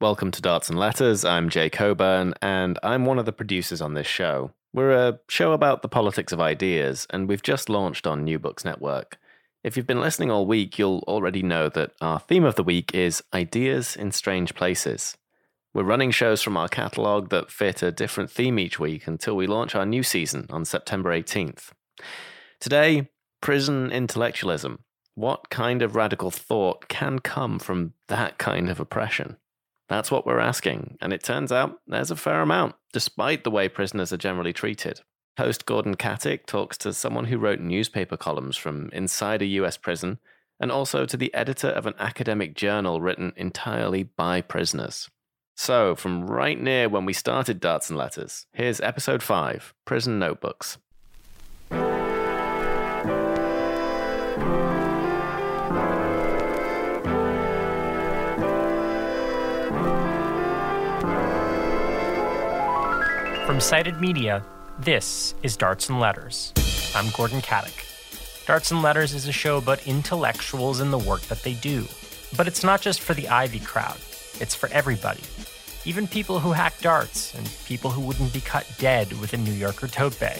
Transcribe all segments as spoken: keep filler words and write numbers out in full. Welcome to Darts and Letters. I'm Jay Coburn, and I'm one of the producers on this show. We're a show about the politics of ideas, and we've just launched on New Books Network. If you've been listening all week, you'll already know that our theme of the week is Ideas in Strange Places. We're running shows from our catalogue that fit a different theme each week until we launch our new season on September eighteenth. Today, prison intellectualism. What kind of radical thought can come from that kind of oppression? That's what we're asking, and it turns out there's a fair amount, despite the way prisoners are generally treated. Host Gordon Katik talks to someone who wrote newspaper columns from inside a U S prison, and also to the editor of an academic journal written entirely by prisoners. So, from right near when we started Darts and Letters, here's episode five, Prison Notebooks. From Cited Media, this is Darts and Letters. I'm Gordon Caddick. Darts and Letters is a show about intellectuals and the work that they do. But it's not just for the Ivy crowd. It's for everybody. Even people who hack darts and people who wouldn't be cut dead with a New Yorker tote bag.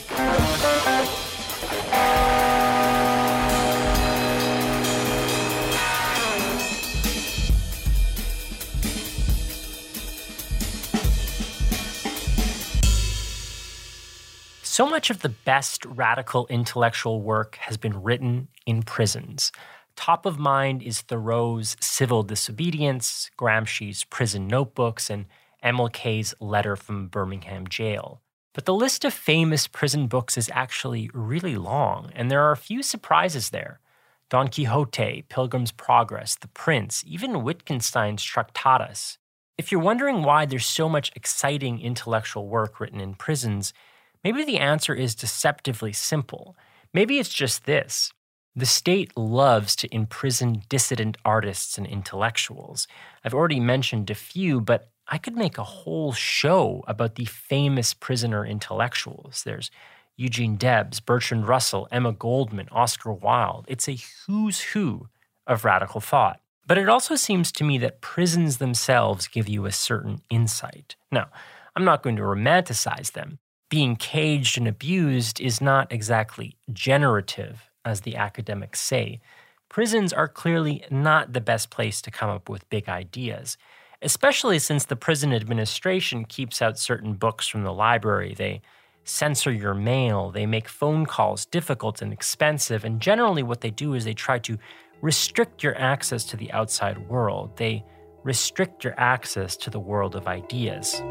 So much of the best radical intellectual work has been written in prisons. Top of mind is Thoreau's Civil Disobedience, Gramsci's Prison Notebooks, and M L K's Letter from Birmingham Jail. But the list of famous prison books is actually really long, and there are a few surprises there. Don Quixote, Pilgrim's Progress, The Prince, even Wittgenstein's Tractatus. If you're wondering why there's so much exciting intellectual work written in prisons, maybe the answer is deceptively simple. Maybe it's just this. The state loves to imprison dissident artists and intellectuals. I've already mentioned a few, but I could make a whole show about the famous prisoner intellectuals. There's Eugene Debs, Bertrand Russell, Emma Goldman, Oscar Wilde. It's a who's who of radical thought. But it also seems to me that prisons themselves give you a certain insight. Now, I'm not going to romanticize them. Being caged and abused is not exactly generative, as the academics say. Prisons are clearly not the best place to come up with big ideas, especially since the prison administration keeps out certain books from the library. They censor your mail, they make phone calls difficult and expensive, and generally what they do is they try to restrict your access to the outside world. They restrict your access to the world of ideas.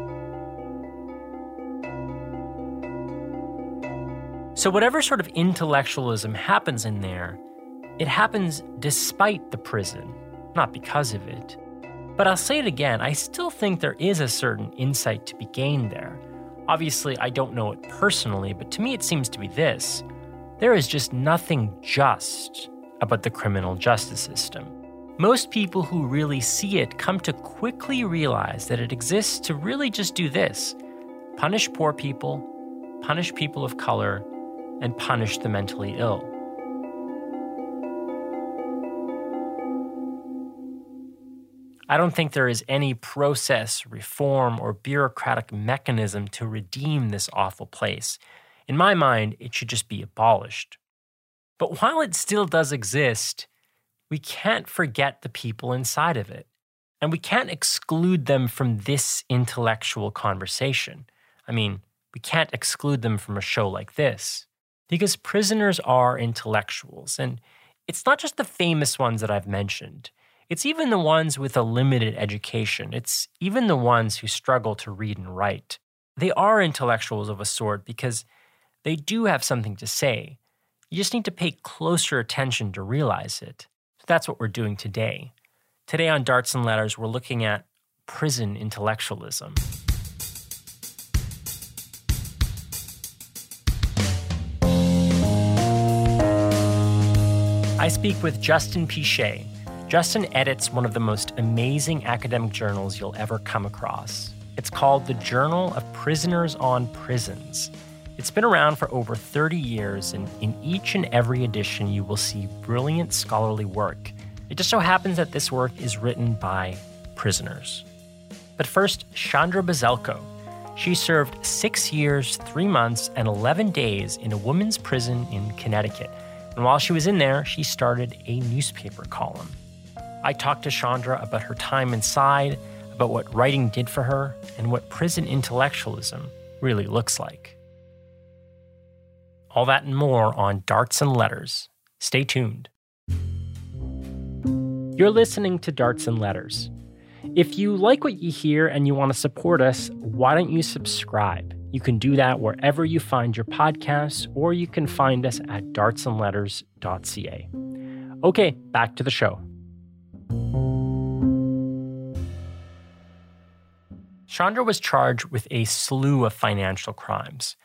So whatever sort of intellectualism happens in there, it happens despite the prison, not because of it. But I'll say it again, I still think there is a certain insight to be gained there. Obviously, I don't know it personally, but to me it seems to be this. There is just nothing just about the criminal justice system. Most people who really see it come to quickly realize that it exists to really just do this: punish poor people, punish people of color, and punish the mentally ill. I don't think there is any process, reform, or bureaucratic mechanism to redeem this awful place. In my mind, it should just be abolished. But while it still does exist, we can't forget the people inside of it. And we can't exclude them from this intellectual conversation. I mean, we can't exclude them from a show like this. Because prisoners are intellectuals, and it's not just the famous ones that I've mentioned. It's even the ones with a limited education. It's even the ones who struggle to read and write. They are intellectuals of a sort because they do have something to say. You just need to pay closer attention to realize it. So that's what we're doing today. Today on Darts and Letters, we're looking at prison intellectualism. I speak with Justin Piché. Justin edits one of the most amazing academic journals you'll ever come across. It's called the Journal of Prisoners on Prisons. It's been around for over thirty years, and in each and every edition, you will see brilliant scholarly work. It just so happens that this work is written by prisoners. But first, Chandra Bozelko. She served six years, three months, and eleven days in a women's prison in Connecticut. And while she was in there, she started a newspaper column. I talked to Chandra about her time inside, about what writing did for her, and what prison intellectualism really looks like. All that and more on Darts and Letters. Stay tuned. You're listening to Darts and Letters. If you like what you hear and you want to support us, why don't you subscribe? You can do that wherever you find your podcasts, or you can find us at darts and letters dot c a. Okay, back to the show. Chandra was charged with a slew of financial crimes.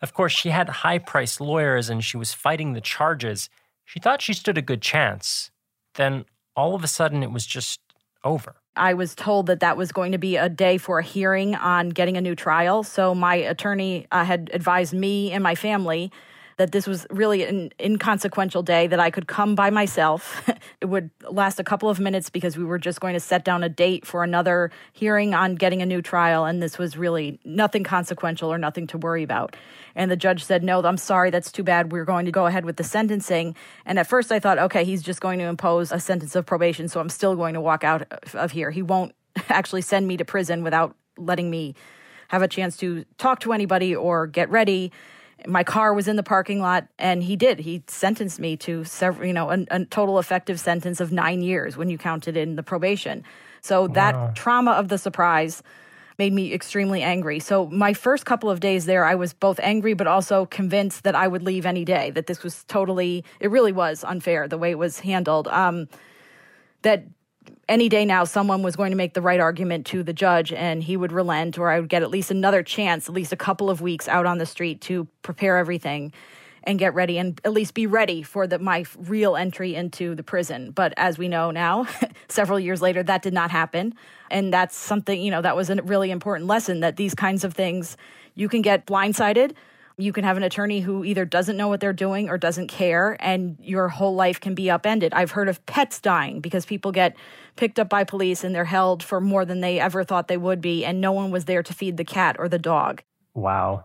Of course, she had high-priced lawyers and she was fighting the charges. She thought she stood a good chance. Then all of a sudden, it was just over. I was told that that was going to be a day for a hearing on getting a new trial. So my attorney uh, had advised me and my family that this was really an inconsequential day, that I could come by myself. It would last a couple of minutes because we were just going to set down a date for another hearing on getting a new trial. And this was really nothing consequential or nothing to worry about. And the judge said, no, I'm sorry, that's too bad. We're going to go ahead with the sentencing. And at first I thought, okay, he's just going to impose a sentence of probation, so I'm still going to walk out of here. He won't actually send me to prison without letting me have a chance to talk to anybody or get ready. My car was in the parking lot, and he did. He sentenced me to several, you know, a, a total effective sentence of nine years when you counted in the probation. So that wow. trauma of the surprise made me extremely angry. So my first couple of days there, I was both angry but also convinced that I would leave any day, that this was totally, it really was unfair the way it was handled, um, that any day now someone was going to make the right argument to the judge and he would relent, or I would get at least another chance, at least a couple of weeks out on the street to prepare everything and get ready and at least be ready for the, my real entry into the prison. But as we know now, several years later, that did not happen. And that's something, you know, that was a really important lesson, that these kinds of things, you can get blindsided. You can have an attorney who either doesn't know what they're doing or doesn't care, and your whole life can be upended. I've heard of pets dying because people get picked up by police and they're held for more than they ever thought they would be, and no one was there to feed the cat or the dog. Wow.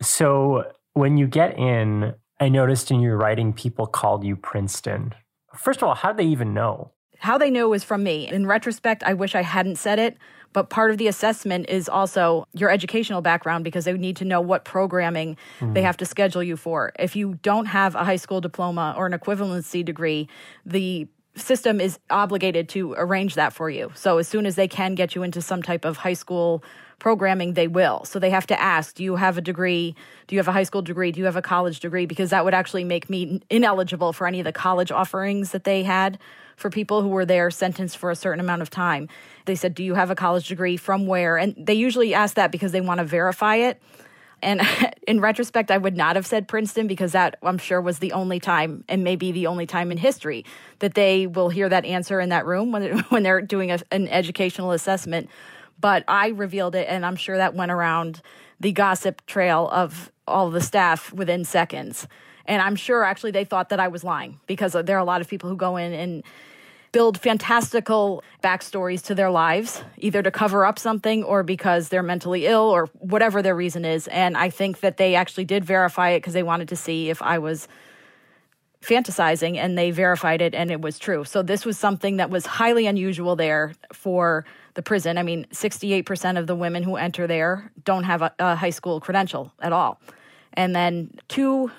So when you get in, I noticed in your writing, people called you Princeton. First of all, how did they even know? How they knew was from me. In retrospect, I wish I hadn't said it. But part of the assessment is also your educational background, because they need to know what programming mm. they have to schedule you for. If you don't have a high school diploma or an equivalency degree, the system is obligated to arrange that for you. So as soon as they can get you into some type of high school programming, they will. So they have to ask, do you have a degree? Do you have a high school degree? Do you have a college degree? Because that would actually make me ineligible for any of the college offerings that they had for people who were there sentenced for a certain amount of time. They said, do you have a college degree from where? And they usually ask that because they want to verify it. And in retrospect, I would not have said Princeton, because that, I'm sure, was the only time, and maybe the only time in history, that they will hear that answer in that room when, when they're doing a, an educational assessment. But I revealed it, and I'm sure that went around the gossip trail of all the staff within seconds. And I'm sure actually they thought that I was lying, because there are a lot of people who go in and build fantastical backstories to their lives, either to cover up something or because they're mentally ill or whatever their reason is. And I think that they actually did verify it because they wanted to see if I was fantasizing, and they verified it and it was true. So this was something that was highly unusual there for the prison. I mean, sixty-eight percent of the women who enter there don't have a, a high school credential at all. And then two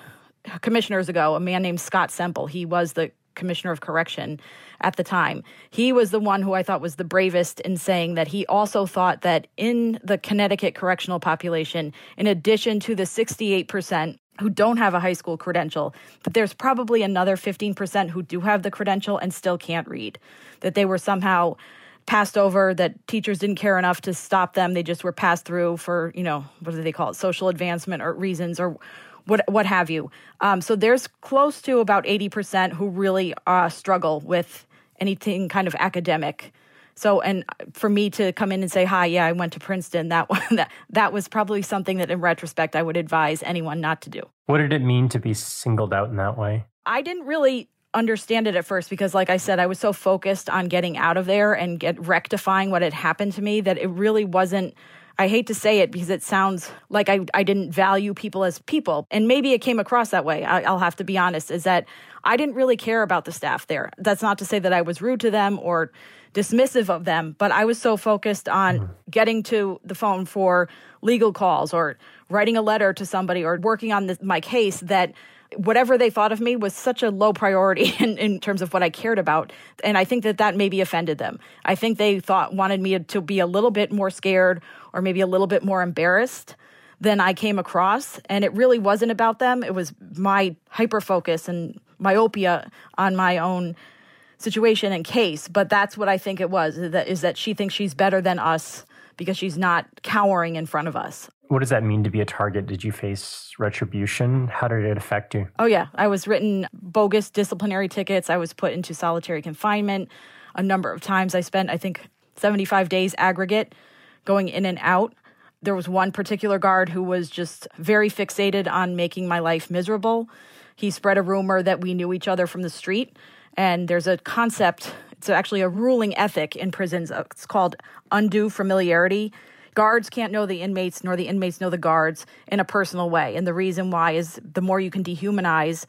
commissioners ago, a man named Scott Semple, he was the commissioner of correction at the time. He was the one who I thought was the bravest in saying that he also thought that in the Connecticut correctional population, in addition to the sixty-eight percent who don't have a high school credential, that there's probably another fifteen percent who do have the credential and still can't read, that they were somehow passed over, that teachers didn't care enough to stop them. They just were passed through for, you know, what do they call it, social advancement or reasons or what what have you. Um, so there's close to about eighty percent who really uh, struggle with anything kind of academic. So, and for me to come in and say, hi, yeah, I went to Princeton, that, that that was probably something that in retrospect I would advise anyone not to do. What did it mean to be singled out in that way? I didn't really understand it at first because, like I said, I was so focused on getting out of there and get rectifying what had happened to me that it really wasn't, I hate to say it because it sounds like I, I didn't value people as people. And maybe it came across that way, I, I'll have to be honest, is that I didn't really care about the staff there. That's not to say that I was rude to them or dismissive of them, but I was so focused on getting to the phone for legal calls or writing a letter to somebody or working on this, my case, that whatever they thought of me was such a low priority in, in terms of what I cared about. And I think that that maybe offended them. I think they thought wanted me to be a little bit more scared or maybe a little bit more embarrassed than I came across. And it really wasn't about them. It was my hyper-focus and myopia on my own situation and case. But that's what I think it was, that is that she thinks she's better than us because she's not cowering in front of us. What does that mean to be a target? Did you face retribution? How did it affect you? Oh, yeah. I was written bogus disciplinary tickets. I was put into solitary confinement a number of times. I spent, I think, seventy-five days aggregate going in and out. There was one particular guard who was just very fixated on making my life miserable. He spread a rumor that we knew each other from the street. And there's a concept, it's actually a ruling ethic in prisons. It's called undue familiarity. Guards can't know the inmates, nor the inmates know the guards in a personal way. And the reason why is the more you can dehumanize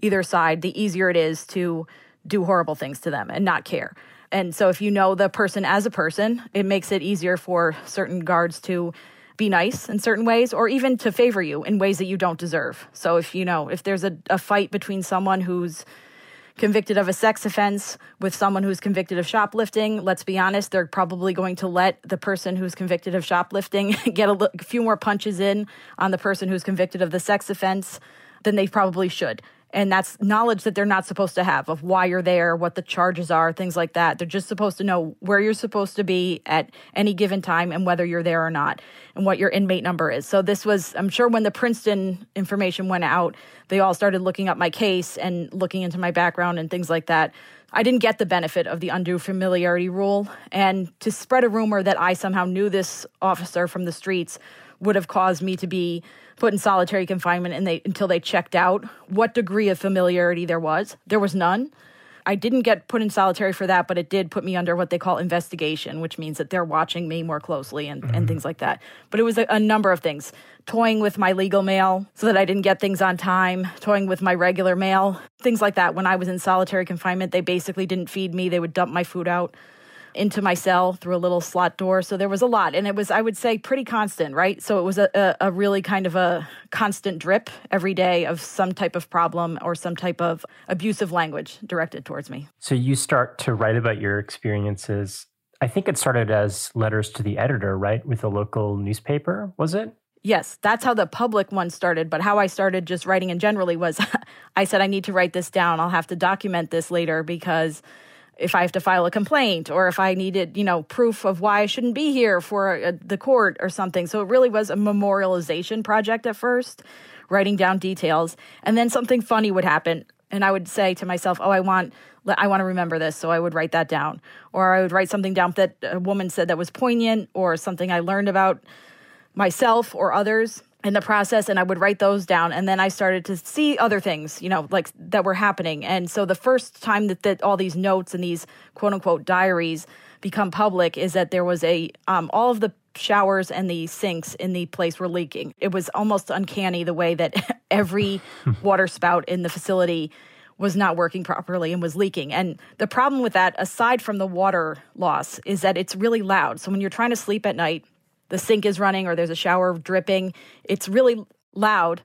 either side, the easier it is to do horrible things to them and not care. And so if you know the person as a person, it makes it easier for certain guards to be nice in certain ways or even to favor you in ways that you don't deserve. So if you know, if there's a, a fight between someone who's convicted of a sex offense with someone who's convicted of shoplifting, let's be honest, they're probably going to let the person who's convicted of shoplifting get a, l- a few more punches in on the person who's convicted of the sex offense than they probably should. And that's knowledge that they're not supposed to have of why you're there, what the charges are, things like that. They're just supposed to know where you're supposed to be at any given time and whether you're there or not and what your inmate number is. So this was, I'm sure when the Princeton information went out, they all started looking up my case and looking into my background and things like that. I didn't get the benefit of the undue familiarity rule. And to spread a rumor that I somehow knew this officer from the streets would have caused me to be put in solitary confinement and they until they checked out what degree of familiarity there was. There was none. I didn't get put in solitary for that, but it did put me under what they call investigation, which means that they're watching me more closely and, mm-hmm. and things like that. But it was a, a number of things. Toying with my legal mail so that I didn't get things on time, toying with my regular mail, things like that. When I was in solitary confinement, they basically didn't feed me. They would dump my food out into my cell through a little slot door. So there was a lot. And it was, I would say, pretty constant, right? So it was a, a, a really kind of a constant drip every day of some type of problem or some type of abusive language directed towards me. So you start to write about your experiences. I think it started as letters to the editor, right? With a local newspaper, was it? Yes, that's how the public one started. But how I started just writing in generally was I said, I need to write this down. I'll have to document this later because if I have to file a complaint or if I needed, you know, proof of why I shouldn't be here for uh, the court or something. So it really was a memorialization project at first, writing down details. And then something funny would happen. And I would say to myself, oh, I want I want to remember this. So I would write that down. Or I would write something down that a woman said that was poignant or something I learned about myself or others in the process. And I would write those down. And then I started to see other things, you know, like that were happening. And so the first time that, that all these notes and these quote unquote diaries become public is that there was a, um, all of the showers and the sinks in the place were leaking. It was almost uncanny the way that every water spout in the facility was not working properly and was leaking. And the problem with that, aside from the water loss, is that it's really loud. So when you're trying to sleep at night, the sink is running or there's a shower dripping. It's really loud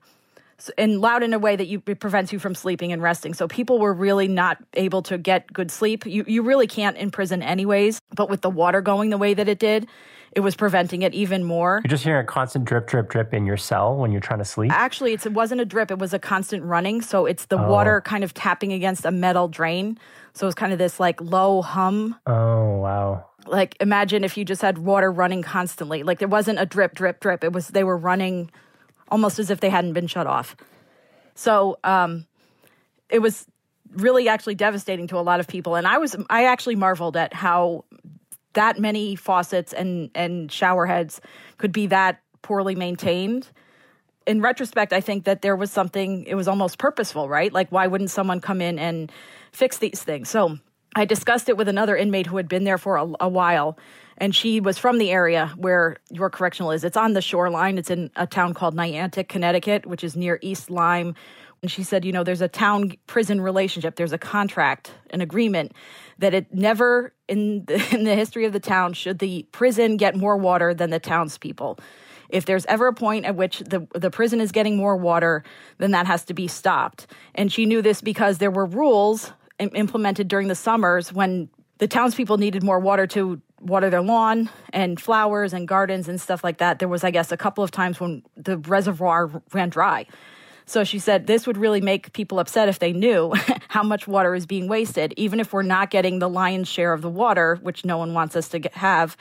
and loud in a way that you, it prevents you from sleeping and resting. So people were really not able to get good sleep. You you really can't in prison anyways, but with the water going the way that it did, it was preventing it even more. You're just hearing a constant drip, drip, drip in your cell when you're trying to sleep? Actually, it's, it wasn't a drip. It was a constant running. So it's the oh. water kind of tapping against a metal drain. So it's kind of this like low hum. Oh, wow. Like, imagine if you just had water running constantly. Like, there wasn't a drip, drip, drip. It was, they were running almost as if they hadn't been shut off. So um, it was really actually devastating to a lot of people. And I was, I actually marveled at how that many faucets and, and shower heads could be that poorly maintained. In retrospect, I think that there was something, it was almost purposeful, right? Like, why wouldn't someone come in and fix these things? So I discussed it with another inmate who had been there for a, a while, and she was from the area where York Correctional is. It's on the shoreline. It's in a town called Niantic, Connecticut, which is near East Lyme. And she said, you know, there's a town-prison relationship. There's a contract, an agreement, that it never, in the, in the history of the town, should the prison get more water than the townspeople. If there's ever a point at which the, the prison is getting more water, then that has to be stopped. And she knew this because there were rules implemented during the summers when the townspeople needed more water to water their lawn and flowers and gardens and stuff like that. There was, I guess, a couple of times when the reservoir ran dry. So she said this would really make people upset if they knew how much water is being wasted. Even if we're not getting the lion's share of the water, which no one wants us to get, have,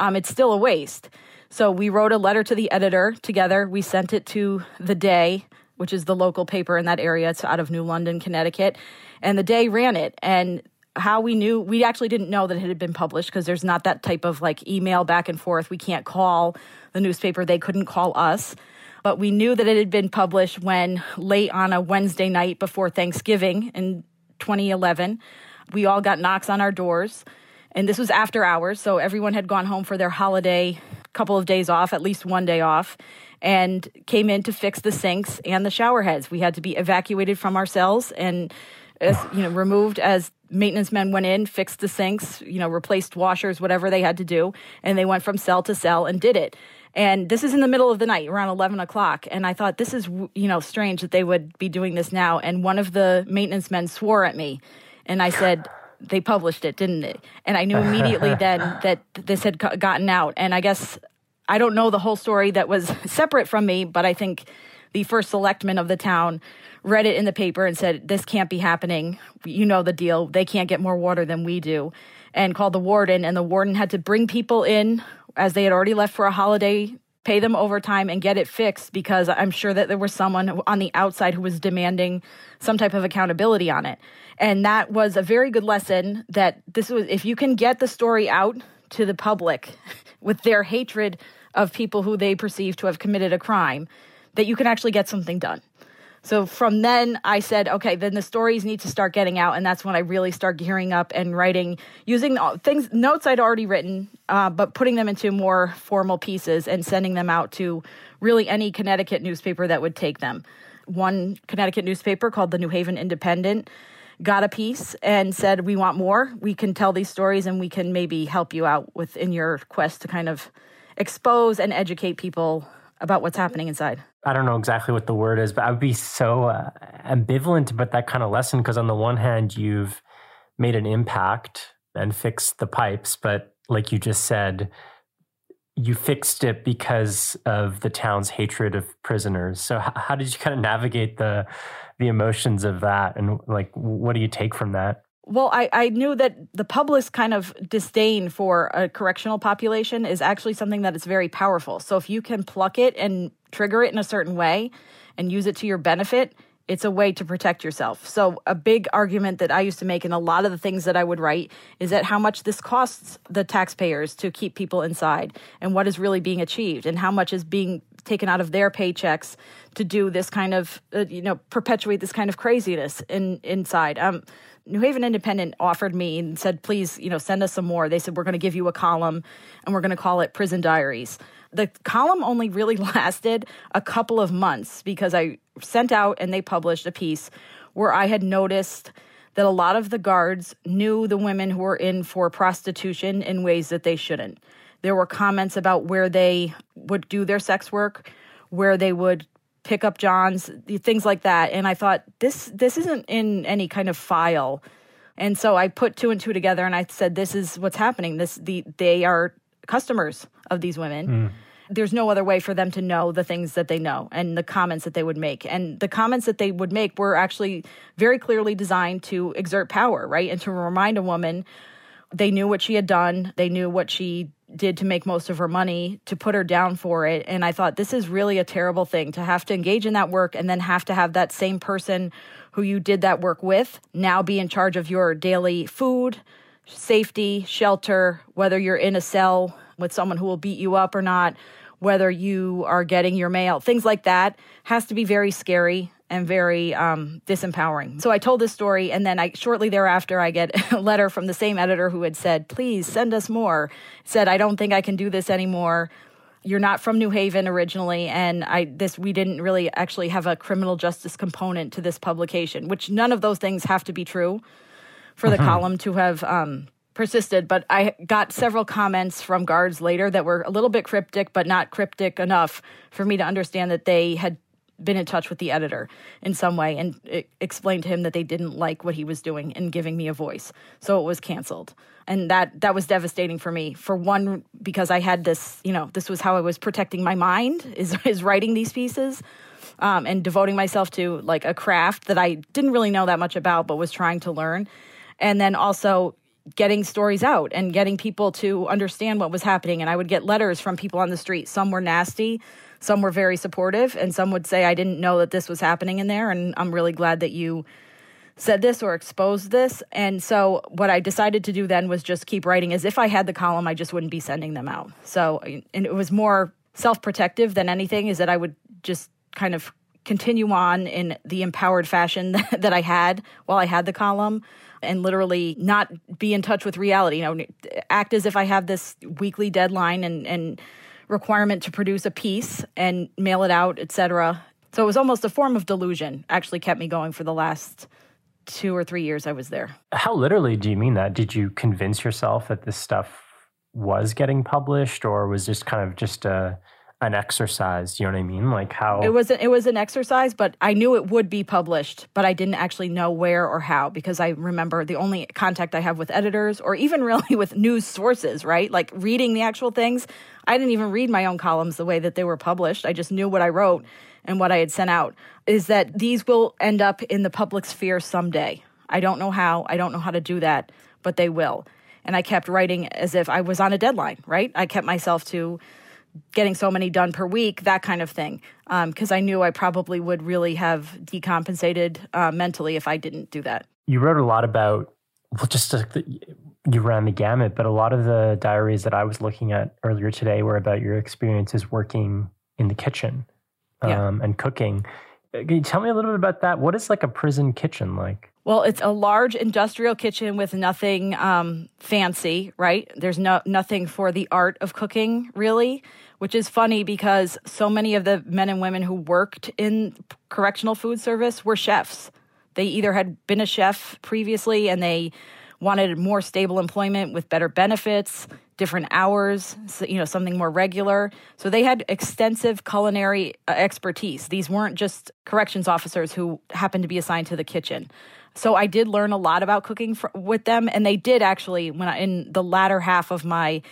um, it's still a waste. So we wrote a letter to the editor together. We sent it to The Day, which is the local paper in that area. It's out of New London, Connecticut. And The Day ran it. And how we knew, we actually didn't know that it had been published because there's not that type of like email back and forth. We can't call the newspaper. They couldn't call us. But we knew that it had been published when late on a Wednesday night before Thanksgiving in twenty eleven, we all got knocks on our doors. And this was after hours. So everyone had gone home for their holiday, couple of days off, at least one day off, and came in to fix the sinks and the shower heads. We had to be evacuated from our cells and as, you know, removed as maintenance men went in, fixed the sinks, you know, replaced washers, whatever they had to do. And they went from cell to cell and did it. And this is in the middle of the night, around eleven o'clock. And I thought, this is, you know, strange that they would be doing this now. And one of the maintenance men swore at me. And I said, they published it, didn't they? And I knew immediately then that this had gotten out. And I guess I don't know the whole story that was separate from me, but I think the first selectman of the town read it in the paper and said, this can't be happening. You know the deal. They can't get more water than we do. And called the warden. And the warden had to bring people in as they had already left for a holiday, pay them overtime and get it fixed because I'm sure that there was someone on the outside who was demanding some type of accountability on it. And that was a very good lesson that this was, if you can get the story out to the public with their hatred of people who they perceive to have committed a crime, that you can actually get something done. So from then I said, okay, then the stories need to start getting out. And that's when I really start gearing up and writing, using things, notes I'd already written, uh, but putting them into more formal pieces and sending them out to really any Connecticut newspaper that would take them. One Connecticut newspaper called the New Haven Independent got a piece and said, we want more. We can tell these stories and we can maybe help you out with in your quest to kind of expose and educate people about what's happening inside. I don't know exactly what the word is, but I would be so uh, ambivalent about that kind of lesson because on the one hand, you've made an impact and fixed the pipes, but like you just said, you fixed it because of the town's hatred of prisoners. So h- how did you kind of navigate the the emotions of that? And like, what do you take from that? Well, I, I knew that the public's kind of disdain for a correctional population is actually something that is very powerful. So if you can pluck it and trigger it in a certain way and use it to your benefit, it's a way to protect yourself. So a big argument that I used to make in a lot of the things that I would write is that how much this costs the taxpayers to keep people inside and what is really being achieved and how much is being taken out of their paychecks to do this kind of, uh, you know, perpetuate this kind of craziness in inside. Um, New Haven Independent offered me and said, please, you know, send us some more. They said, we're going to give you a column and we're going to call it Prison Diaries. The column only really lasted a couple of months because I sent out and they published a piece where I had noticed that a lot of the guards knew the women who were in for prostitution in ways that they shouldn't. There were comments about where they would do their sex work, where they would pick up Johns, things like that. And I thought, this this isn't in any kind of file. And so I put two and two together and I said, this is what's happening. This the they are customers of these women. Mm. There's no other way for them to know the things that they know and the comments that they would make. And the comments that they would make were actually very clearly designed to exert power, right? And to remind a woman They knew what she had done. They knew what she did to make most of her money, to put her down for it. And I thought, this is really a terrible thing to have to engage in that work and then have to have that same person who you did that work with now be in charge of your daily food, safety, shelter, whether you're in a cell with someone who will beat you up or not, whether you are getting your mail, things like that, has to be very scary and very um, disempowering. So I told this story, and then I shortly thereafter, I get a letter from the same editor who had said, please send us more. Said, I don't think I can do this anymore. You're not from New Haven originally, and I this we didn't really actually have a criminal justice component to this publication, which none of those things have to be true for the uh-huh. column to have um, persisted. But I got several comments from guards later that were a little bit cryptic, but not cryptic enough for me to understand that they had been in touch with the editor in some way and it explained to him that they didn't like what he was doing and giving me a voice. So it was canceled. And that that was devastating for me. For one, because I had this, you know, this was how I was protecting my mind, is, is writing these pieces um, and devoting myself to like a craft that I didn't really know that much about, but was trying to learn. And then also getting stories out and getting people to understand what was happening. And I would get letters from people on the street. Some were nasty, some were very supportive, and some would say, I didn't know that this was happening in there, and I'm really glad that you said this or exposed this. And so what I decided to do then was just keep writing as if I had the column, I just wouldn't be sending them out. So, and it was more self-protective than anything, is that I would just kind of continue on in the empowered fashion that, that I had while I had the column, and literally not be in touch with reality, you know, act as if I have this weekly deadline and, and requirement to produce a piece and mail it out, et cetera. So it was almost a form of delusion, actually kept me going for the last two or three years I was there. How literally do you mean that? Did you convince yourself that this stuff was getting published, or was this kind of just a, an exercise? You know what I mean? Like how... It was, a, it was an exercise, but I knew it would be published, but I didn't actually know where or how, because I remember the only contact I have with editors, or even really with news sources, right? Like reading the actual things. I didn't even read my own columns the way that they were published. I just knew what I wrote and what I had sent out, is that these will end up in the public sphere someday. I don't know how. I don't know how to do that, but they will. And I kept writing as if I was on a deadline, right? I kept myself to getting so many done per week, that kind of thing, because um, I knew I probably would really have decompensated uh, mentally if I didn't do that. You wrote a lot about, well, just uh, you ran the gamut, but a lot of the diaries that I was looking at earlier today were about your experiences working in the kitchen um, yeah. and cooking. Can you tell me a little bit about that? What is like a prison kitchen like? Well, it's a large industrial kitchen with nothing um, fancy, right? There's no nothing for the art of cooking, really, which is funny because so many of the men and women who worked in correctional food service were chefs. They either had been a chef previously and they wanted more stable employment with better benefits, different hours, you know, something more regular. So they had extensive culinary expertise. These weren't just corrections officers who happened to be assigned to the kitchen. So I did learn a lot about cooking for, with them, and they did actually. When I, in the latter half of my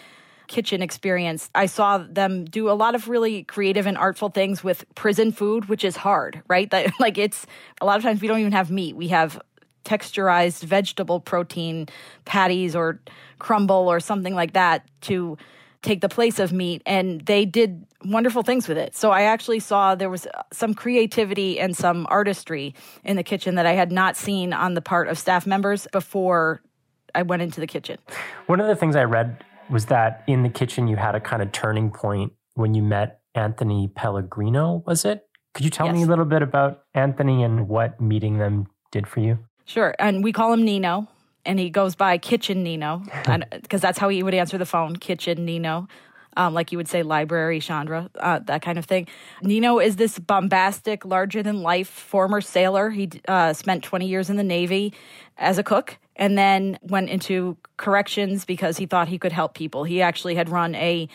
kitchen experience, I saw them do a lot of really creative and artful things with prison food, which is hard, right? That, like, it's a lot of times we don't even have meat. We have texturized vegetable protein patties or crumble or something like that to take the place of meat, and they did wonderful things with it. So I actually saw there was some creativity and some artistry in the kitchen that I had not seen on the part of staff members before I went into the kitchen. One of the things I read was that in the kitchen you had a kind of turning point when you met Anthony Pellegrino, was it? Could you tell yes. me a little bit about Anthony and what meeting them did for you? Sure. And we call him Nino, and he goes by Kitchen Nino, because that's how he would answer the phone, Kitchen Nino, um, like you would say library, Chandra, uh, that kind of thing. Nino is this bombastic, larger-than-life former sailor. He uh, spent twenty years in the Navy as a cook, and then went into corrections because he thought he could help people. He actually had run a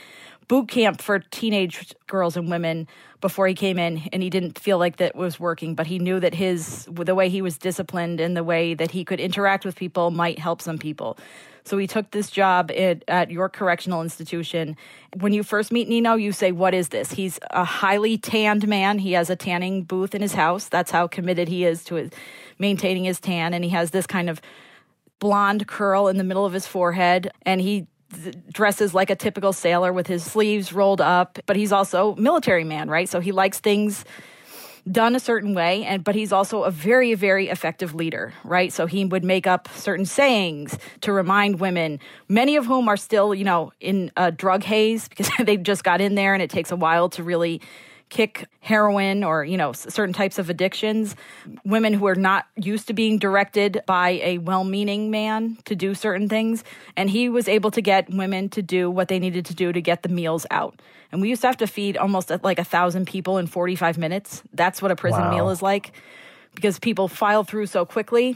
boot camp for teenage girls and women before he came in, and he didn't feel like that was working, but he knew that his the way he was disciplined and the way that he could interact with people might help some people. So he took this job at, at York Correctional Institution. When you first meet Nino, you say, what is this? He's a highly tanned man. He has a tanning booth in his house. That's how committed he is to his, maintaining his tan, and he has this kind of blonde curl in the middle of his forehead, and he dresses like a typical sailor with his sleeves rolled up, but he's also a military man, right? So he likes things done a certain way, and but he's also a very, very effective leader, right? So he would make up certain sayings to remind women, many of whom are still, you know, in a drug haze because they just got in there and it takes a while to really kick heroin or, you know, certain types of addictions. Women who are not used to being directed by a well-meaning man to do certain things. And he was able to get women to do what they needed to do to get the meals out. And we used to have to feed almost like a thousand people in forty-five minutes. That's what a prison wow. meal is like, because people file through so quickly.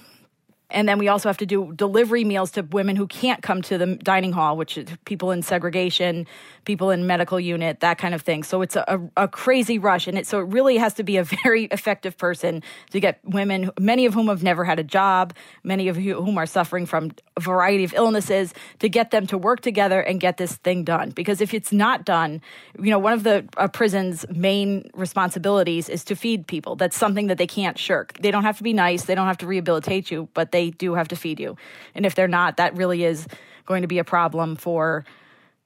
And then we also have to do delivery meals to women who can't come to the dining hall, which is people in segregation, people in medical unit, that kind of thing. So it's a, a crazy rush. And it, so it really has to be a very effective person to get women, many of whom have never had a job, many of whom are suffering from a variety of illnesses, to get them to work together and get this thing done. Because if it's not done, you know, one of the uh, prison's main responsibilities is to feed people. That's something that they can't shirk. They don't have to be nice. They don't have to rehabilitate you, but they do have to feed you. And if they're not, that really is going to be a problem for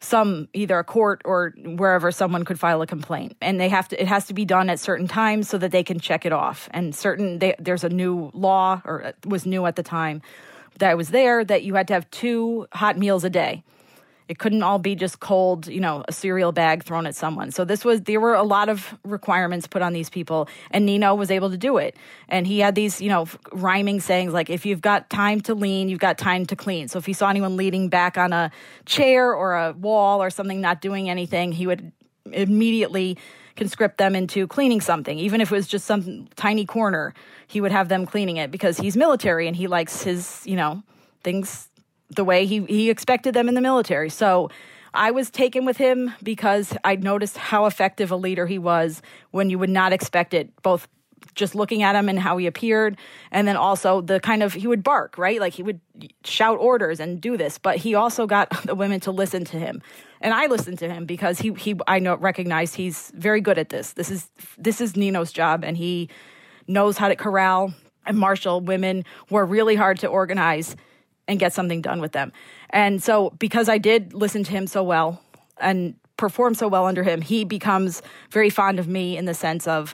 some, either a court or wherever someone could file a complaint. And they have to, it has to be done at certain times so that they can check it off. And certain, they, there's a new law, or was new at the time that I was there, that you had to have two hot meals a day. It couldn't all be just cold, you know, a cereal bag thrown at someone. So this was, there were a lot of requirements put on these people, and Nino was able to do it. And he had these, you know, rhyming sayings like, if you've got time to lean, you've got time to clean. So if he saw anyone leaning back on a chair or a wall or something, not doing anything, he would immediately conscript them into cleaning something. Even if it was just some tiny corner, he would have them cleaning it, because he's military and he likes his, you know, things the way he, he expected them in the military. So I was taken with him because I noticed how effective a leader he was when you would not expect it, both just looking at him and how he appeared, and then also the kind of, he would bark, right? Like he would shout orders and do this, but he also got the women to listen to him. And I listened to him because he, he I know recognized he's very good at this. This is, this is Nino's job, and he knows how to corral and marshal women who are really hard to organize and get something done with them. And so because I did listen to him so well and perform so well under him, he becomes very fond of me in the sense of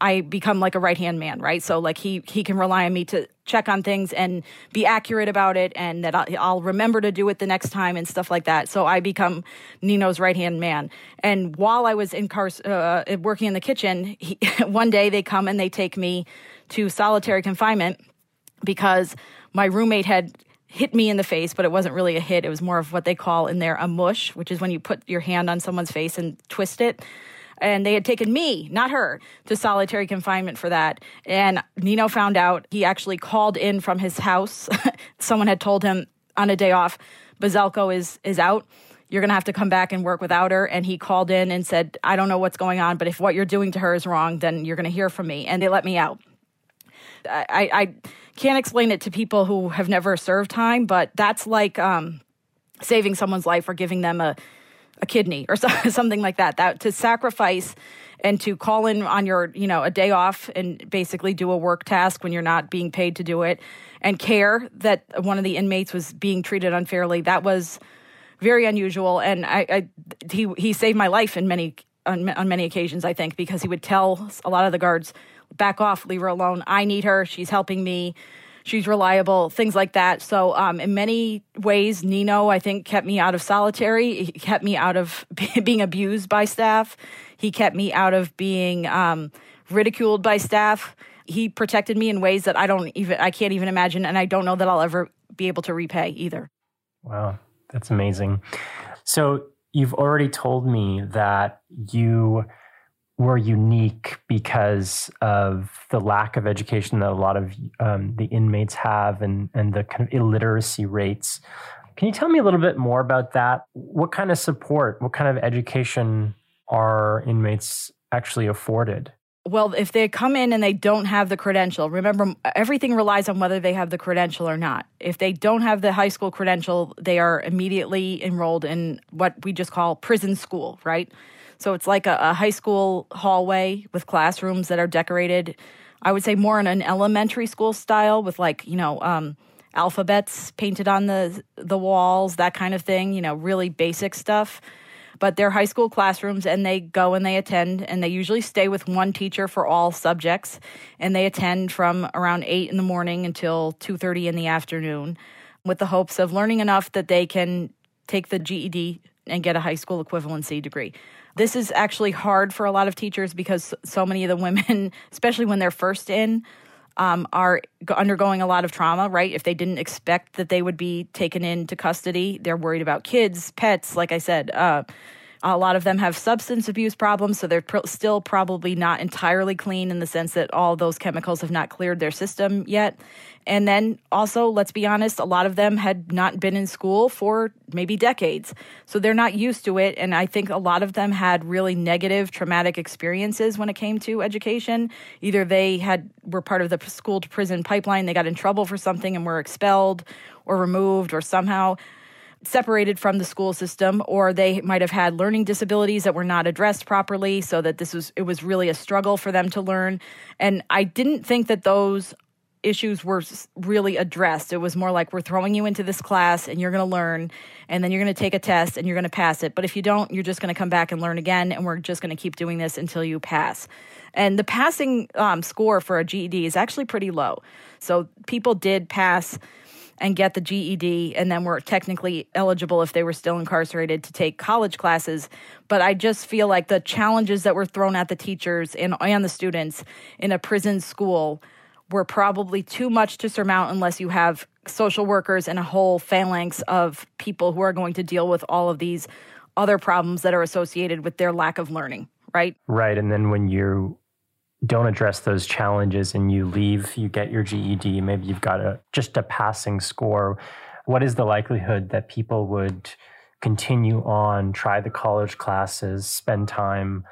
I become like a right-hand man, right? So like he he can rely on me to check on things and be accurate about it, and that I'll, I'll remember to do it the next time and stuff like that. So I become Nino's right-hand man. And while I was in car, uh, working in the kitchen, he, one day they come and they take me to solitary confinement because my roommate had hit me in the face, but it wasn't really a hit. It was more of what they call in there a mush, which is when you put your hand on someone's face and twist it. And they had taken me, not her, to solitary confinement for that. And Nino found out. He actually called in from his house. Someone had told him on a day off, Bozelko is is out. You're going to have to come back and work without her. And he called in and said, I don't know what's going on, but if what you're doing to her is wrong, then you're going to hear from me. And they let me out. I, I can't explain it to people who have never served time, but that's like um, saving someone's life or giving them a, a kidney or so, something like that. That to sacrifice and to call in on your, you know, a day off and basically do a work task when you're not being paid to do it, and care that one of the inmates was being treated unfairly. That was very unusual, and I, I he he saved my life in many on, on many occasions. I think because he would tell a lot of the guards, back off, leave her alone. I need her. She's helping me. She's reliable, things like that. So um, in many ways, Nino, I think, kept me out of solitary. He kept me out of being abused by staff. He kept me out of being um, ridiculed by staff. He protected me in ways that I don't even, I can't even imagine. And I don't know that I'll ever be able to repay either. Wow. That's amazing. So you've already told me that you were unique because of the lack of education that a lot of um, the inmates have, and, and the kind of illiteracy rates. Can you tell me a little bit more about that? What kind of support, what kind of education are inmates actually afforded? Well, if they come in and they don't have the credential, remember, everything relies on whether they have the credential or not. If they don't have the high school credential, they are immediately enrolled in what we just call prison school, right? So it's like a, a high school hallway with classrooms that are decorated, I would say more in an elementary school style with like, you know, um, alphabets painted on the the walls, that kind of thing, you know, really basic stuff. But they're high school classrooms, and they go and they attend, and they usually stay with one teacher for all subjects, and they attend from around eight in the morning until two thirty in the afternoon with the hopes of learning enough that they can take the G E D and get a high school equivalency degree. This is actually hard for a lot of teachers because so many of the women, especially when they're first in, Um, are undergoing a lot of trauma, right? If they didn't expect that they would be taken into custody, they're worried about kids, pets, like I said. Uh, a lot of them have substance abuse problems, so they're pr- still probably not entirely clean in the sense that all those chemicals have not cleared their system yet. And then also, let's be honest, a lot of them had not been in school for maybe decades. So they're not used to it. And I think a lot of them had really negative traumatic experiences when it came to education. Either they had were part of the school to prison pipeline, they got in trouble for something and were expelled or removed or somehow separated from the school system, or they might have had learning disabilities that were not addressed properly, so that this was it was really a struggle for them to learn. And I didn't think that those issues were really addressed. It was more like, we're throwing you into this class and you're going to learn, and then you're going to take a test and you're going to pass it. But if you don't, you're just going to come back and learn again, and we're just going to keep doing this until you pass. And the passing um, score for a G E D is actually pretty low. So people did pass and get the G E D, and then were technically eligible if they were still incarcerated to take college classes. But I just feel like the challenges that were thrown at the teachers and, and the students in a prison school were probably too much to surmount unless you have social workers and a whole phalanx of people who are going to deal with all of these other problems that are associated with their lack of learning, right? Right, and then when you don't address those challenges and you leave, you get your G E D, maybe you've got a just a passing score. What is the likelihood that people would continue on, try the college classes, spend time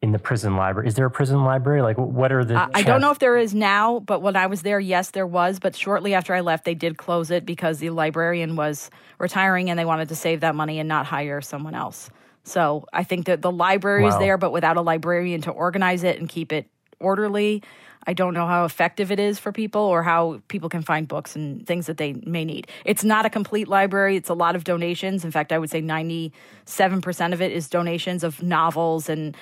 in the prison library? Is there a prison library? Like, what are the... Uh, I don't know if there is now, but when I was there, yes, there was. But shortly after I left, they did close it because the librarian was retiring and they wanted to save that money and not hire someone else. So I think that the library wow. is there, but without a librarian to organize it and keep it orderly, I don't know how effective it is for people or how people can find books and things that they may need. It's not a complete library. It's a lot of donations. In fact, I would say ninety-seven percent of it is donations of novels and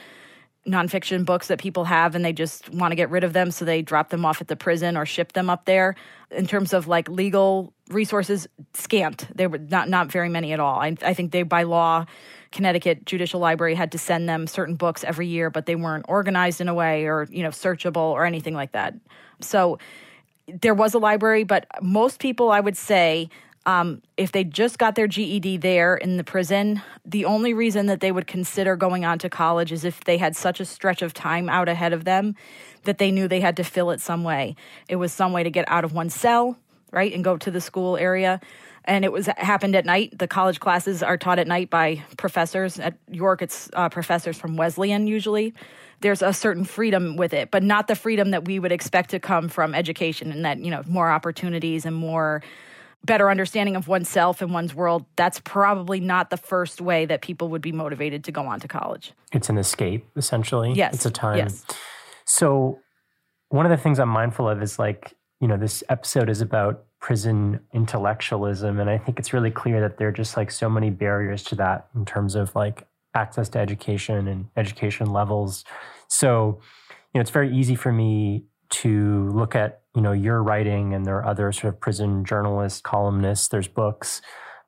nonfiction books that people have, and they just want to get rid of them, so they drop them off at the prison or ship them up there. In terms of like legal resources, scant. There were not not very many at all. I, I think they, by law, Connecticut Judicial Library had to send them certain books every year, but they weren't organized in a way or, you know, searchable or anything like that. So there was a library, but most people, I would say, Um, if they just got their G E D there in the prison, the only reason that they would consider going on to college is if they had such a stretch of time out ahead of them that they knew they had to fill it some way. It was some way to get out of one cell, right, and go to the school area. And it was happened at night. The college classes are taught at night by professors. At York, it's uh, professors from Wesleyan usually. There's a certain freedom with it, but not the freedom that we would expect to come from education, and that, you know, more opportunities and more better understanding of oneself and one's world. That's probably not the first way that people would be motivated to go on to college. It's an escape, essentially. Yes. It's a time. Yes. So one of the things I'm mindful of is, like, you know, this episode is about prison intellectualism. And I think it's really clear that there are just like so many barriers to that in terms of like access to education and education levels. So, you know, it's very easy for me to look at, you know, your writing, and there are other sort of prison journalists, columnists, there's books,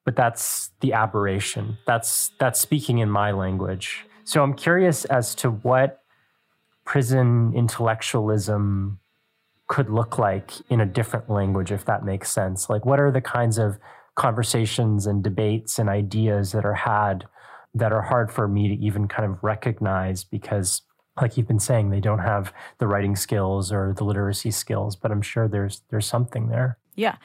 but that's the aberration. That's that's speaking in my language. So I'm curious as to what prison intellectualism could look like in a different language, if that makes sense. Like, what are the kinds of conversations and debates and ideas that are had that are hard for me to even kind of recognize because, like you've been saying, they don't have the writing skills or the literacy skills, but I'm sure there's there's something there. Yeah.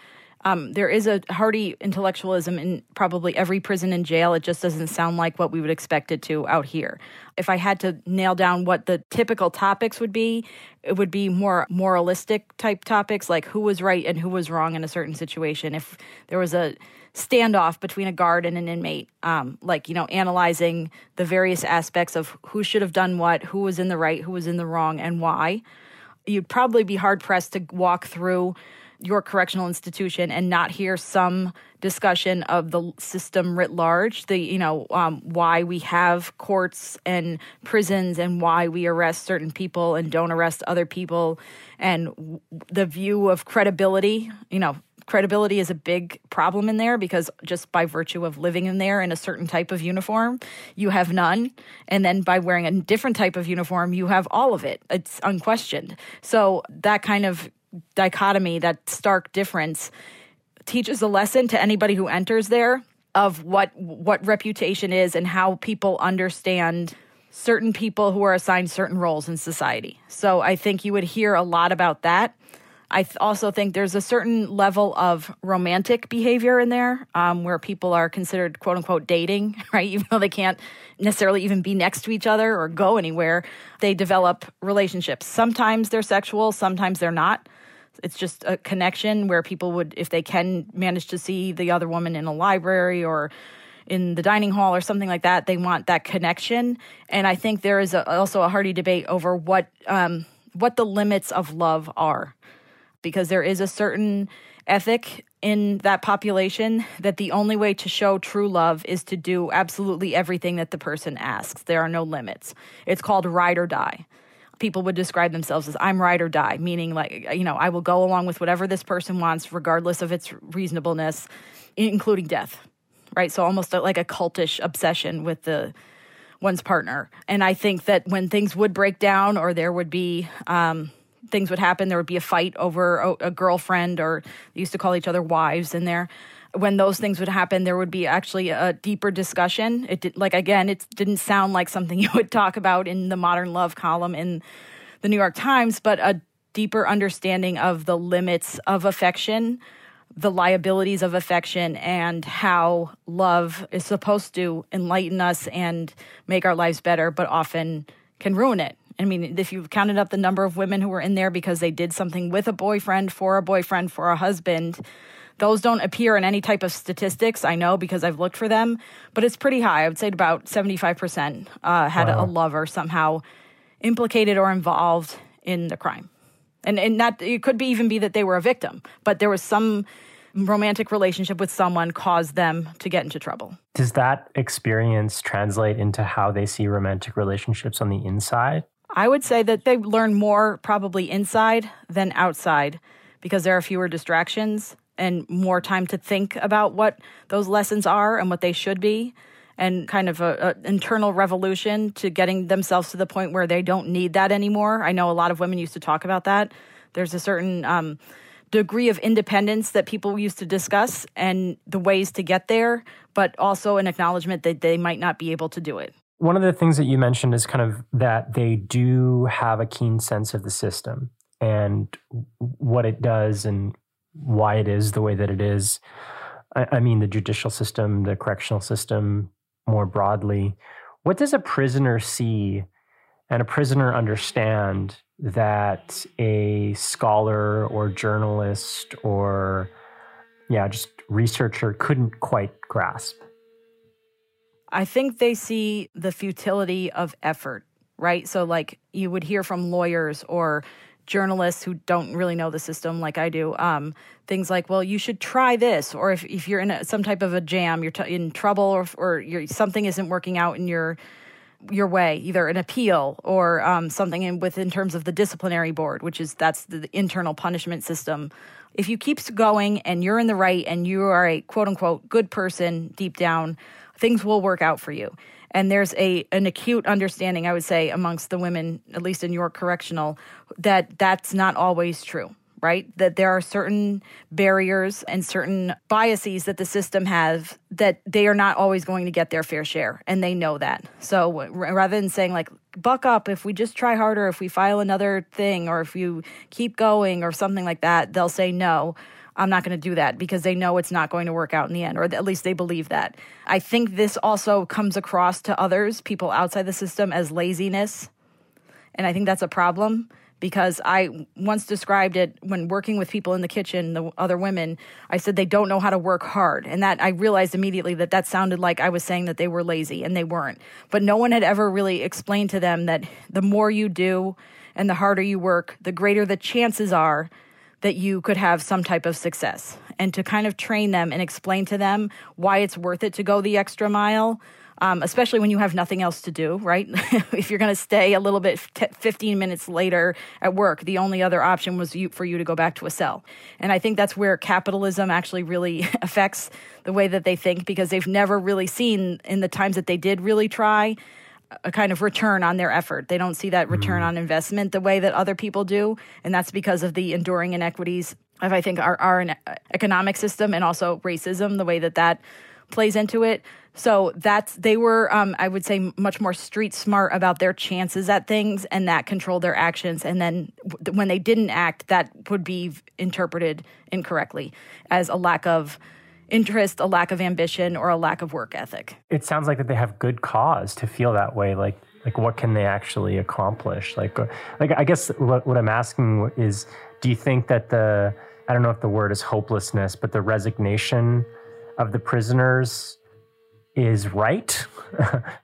Um, there is a hearty intellectualism in probably every prison and jail. It just doesn't sound like what we would expect it to out here. If I had to nail down what the typical topics would be, it would be more moralistic type topics, like who was right and who was wrong in a certain situation. If there was a standoff between a guard and an inmate, um, like, you know, analyzing the various aspects of who should have done what, who was in the right, who was in the wrong, and why, you'd probably be hard pressed to walk through York Correctional Institution and not hear some discussion of the system writ large, the, you know, um, why we have courts and prisons and why we arrest certain people and don't arrest other people, and the view of credibility. You know, credibility is a big problem in there because just by virtue of living in there in a certain type of uniform, you have none. And then by wearing a different type of uniform, you have all of it. It's unquestioned. So that kind of dichotomy, that stark difference, teaches a lesson to anybody who enters there of what what reputation is and how people understand certain people who are assigned certain roles in society. So I think you would hear a lot about that. I th- also think there's a certain level of romantic behavior in there um, where people are considered, quote unquote, dating, right? Even though they can't necessarily even be next to each other or go anywhere, they develop relationships. Sometimes they're sexual, sometimes they're not. It's just a connection where people would, if they can manage to see the other woman in a library or in the dining hall or something like that, they want that connection. And I think there is a, also a hearty debate over what um, what the limits of love are, because there is a certain ethic in that population that the only way to show true love is to do absolutely everything that the person asks. There are no limits. It's called ride or die. People would describe themselves as I'm ride or die, meaning like, you know, I will go along with whatever this person wants, regardless of its reasonableness, including death, right? So almost like a cultish obsession with the one's partner. And I think that when things would break down or there would be... Um, things would happen. There would be a fight over a, a girlfriend, or they used to call each other wives in there. When those things would happen, there would be actually a deeper discussion. It did, like, again, it didn't sound like something you would talk about in the Modern Love column in the New York Times, but a deeper understanding of the limits of affection, the liabilities of affection, and how love is supposed to enlighten us and make our lives better, but often can ruin it. I mean, if you've counted up the number of women who were in there because they did something with a boyfriend, for a boyfriend, for a husband, those don't appear in any type of statistics, I know, because I've looked for them, but it's pretty high. I would say about seventy-five percent uh, had wow. a lover somehow implicated or involved in the crime. And and that it could be even be that they were a victim, but there was some romantic relationship with someone caused them to get into trouble. Does that experience translate into how they see romantic relationships on the inside? I would say that they learn more probably inside than outside because there are fewer distractions and more time to think about what those lessons are and what they should be, and kind of an internal revolution to getting themselves to the point where they don't need that anymore. I know a lot of women used to talk about that. There's a certain um, degree of independence that people used to discuss and the ways to get there, but also an acknowledgement that they might not be able to do it. One of the things that you mentioned is kind of that they do have a keen sense of the system and what it does and why it is the way that it is. I mean, the judicial system, the correctional system more broadly. What does a prisoner see and a prisoner understand that a scholar or journalist or, yeah, just researcher couldn't quite grasp? I think they see the futility of effort, right? So like you would hear from lawyers or journalists who don't really know the system like I do, um, things like, well, you should try this. Or if, if you're in a, some type of a jam, you're t- in trouble or, or you're, something isn't working out in your your way, either an appeal or um, something in, with, in terms of the disciplinary board, which is that's the internal punishment system. If you keep going and you're in the right and you are a quote unquote good person deep down, things will work out for you. And there's a an acute understanding, I would say, amongst the women, at least in York Correctional, that that's not always true, right? That there are certain barriers and certain biases that the system has that they are not always going to get their fair share, and they know that. So rather than saying, like, buck up, if we just try harder, if we file another thing, or if you keep going or something like that, they'll say no. I'm not going to do that because they know it's not going to work out in the end, or at least they believe that. I think this also comes across to others, people outside the system, as laziness. And I think that's a problem because I once described it when working with people in the kitchen, the other women, I said they don't know how to work hard. And that I realized immediately that that sounded like I was saying that they were lazy, and they weren't. But no one had ever really explained to them that the more you do and the harder you work, the greater the chances are that you could have some type of success, and to kind of train them and explain to them why it's worth it to go the extra mile, um, especially when you have nothing else to do, right? If you're going to stay a little bit t- fifteen minutes later at work, the only other option was you, for you to go back to a cell. And I think that's where capitalism actually really affects the way that they think, because they've never really seen, in the times that they did really try, a kind of return on their effort. They don't see that return on investment the way that other people do. And that's because of the enduring inequities of, I think, our, our economic system, and also racism, the way that that plays into it. So that's, they were, um, I would say, much more street smart about their chances at things, and that controlled their actions. And then w- when they didn't act, that would be interpreted incorrectly as a lack of interest, a lack of ambition, or a lack of work ethic. It sounds like that they have good cause to feel that way. Like, like what can they actually accomplish? Like, like I guess what, what I'm asking is, do you think that the, I don't know if the word is hopelessness, but the resignation of the prisoners is right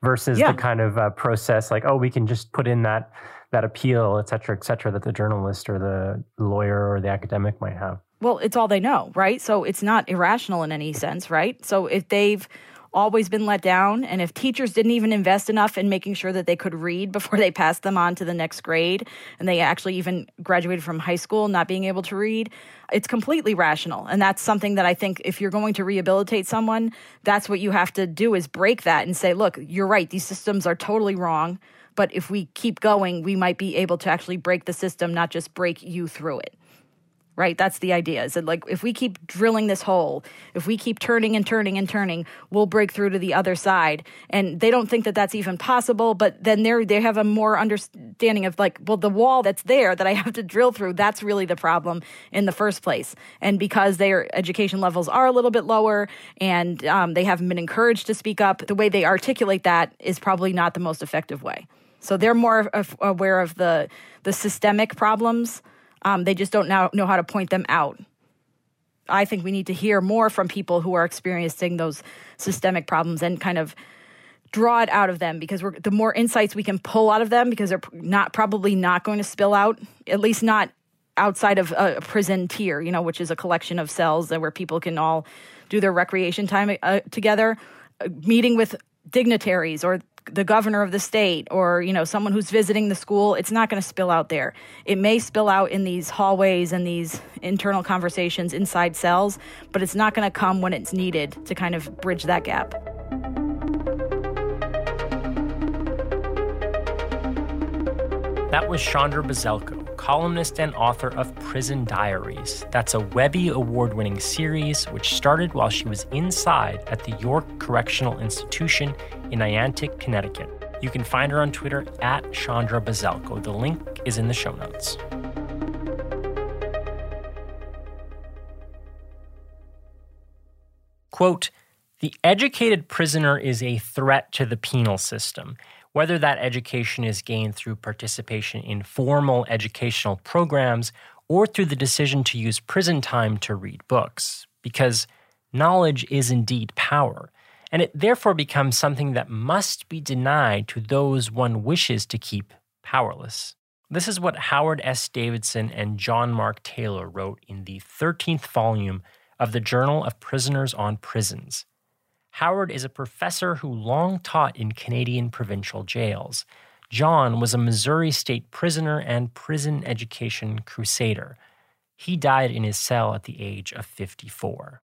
versus yeah. the kind of uh, process like, oh, we can just put in that, that appeal, et cetera, et cetera, that the journalist or the lawyer or the academic might have? Well, it's all they know, right? So it's not irrational in any sense, right? So if they've always been let down, and if teachers didn't even invest enough in making sure that they could read before they passed them on to the next grade, and they actually even graduated from high school not being able to read, it's completely rational. And that's something that I think if you're going to rehabilitate someone, that's what you have to do, is break that and say, look, you're right, these systems are totally wrong, but if we keep going, we might be able to actually break the system, not just break you through it. Right, that's the idea, is that like, if we keep drilling this hole, if we keep turning and turning and turning, we'll break through to the other side. And they don't think that that's even possible, but then they they have a more understanding of like, well, the wall that's there that I have to drill through, that's really the problem in the first place. And because their education levels are a little bit lower, and um, they haven't been encouraged to speak up, the way they articulate that is probably not the most effective way. So they're more af- aware of the the systemic problems. Um, they just don't now know how to point them out. I think we need to hear more from people who are experiencing those systemic problems and kind of draw it out of them, because we're, the more insights we can pull out of them, because they're not probably not going to spill out, at least not outside of a prison tier, you know, which is a collection of cells where people can all do their recreation time uh, together, uh, meeting with dignitaries or the governor of the state, or, you know, someone who's visiting the school. It's not going to spill out there. It may spill out in these hallways and these internal conversations inside cells, but it's not going to come when it's needed to kind of bridge that gap. That was Chandra Bozelko, columnist and author of Prison Diaries. That's a Webby award-winning series which started while she was inside at the York Correctional Institution in Niantic, Connecticut. You can find her on Twitter at Chandra Bozelko. The link is in the show notes. Quote, "The educated prisoner is a threat to the penal system. Whether that education is gained through participation in formal educational programs or through the decision to use prison time to read books, because knowledge is indeed power, and it therefore becomes something that must be denied to those one wishes to keep powerless." This is what Howard S. Davidson and John Mark Taylor wrote in the thirteenth volume of the Journal of Prisoners on Prisons. Howard is a professor who long taught in Canadian provincial jails. John was a Missouri state prisoner and prison education crusader. He died in his cell at the age of fifty-four.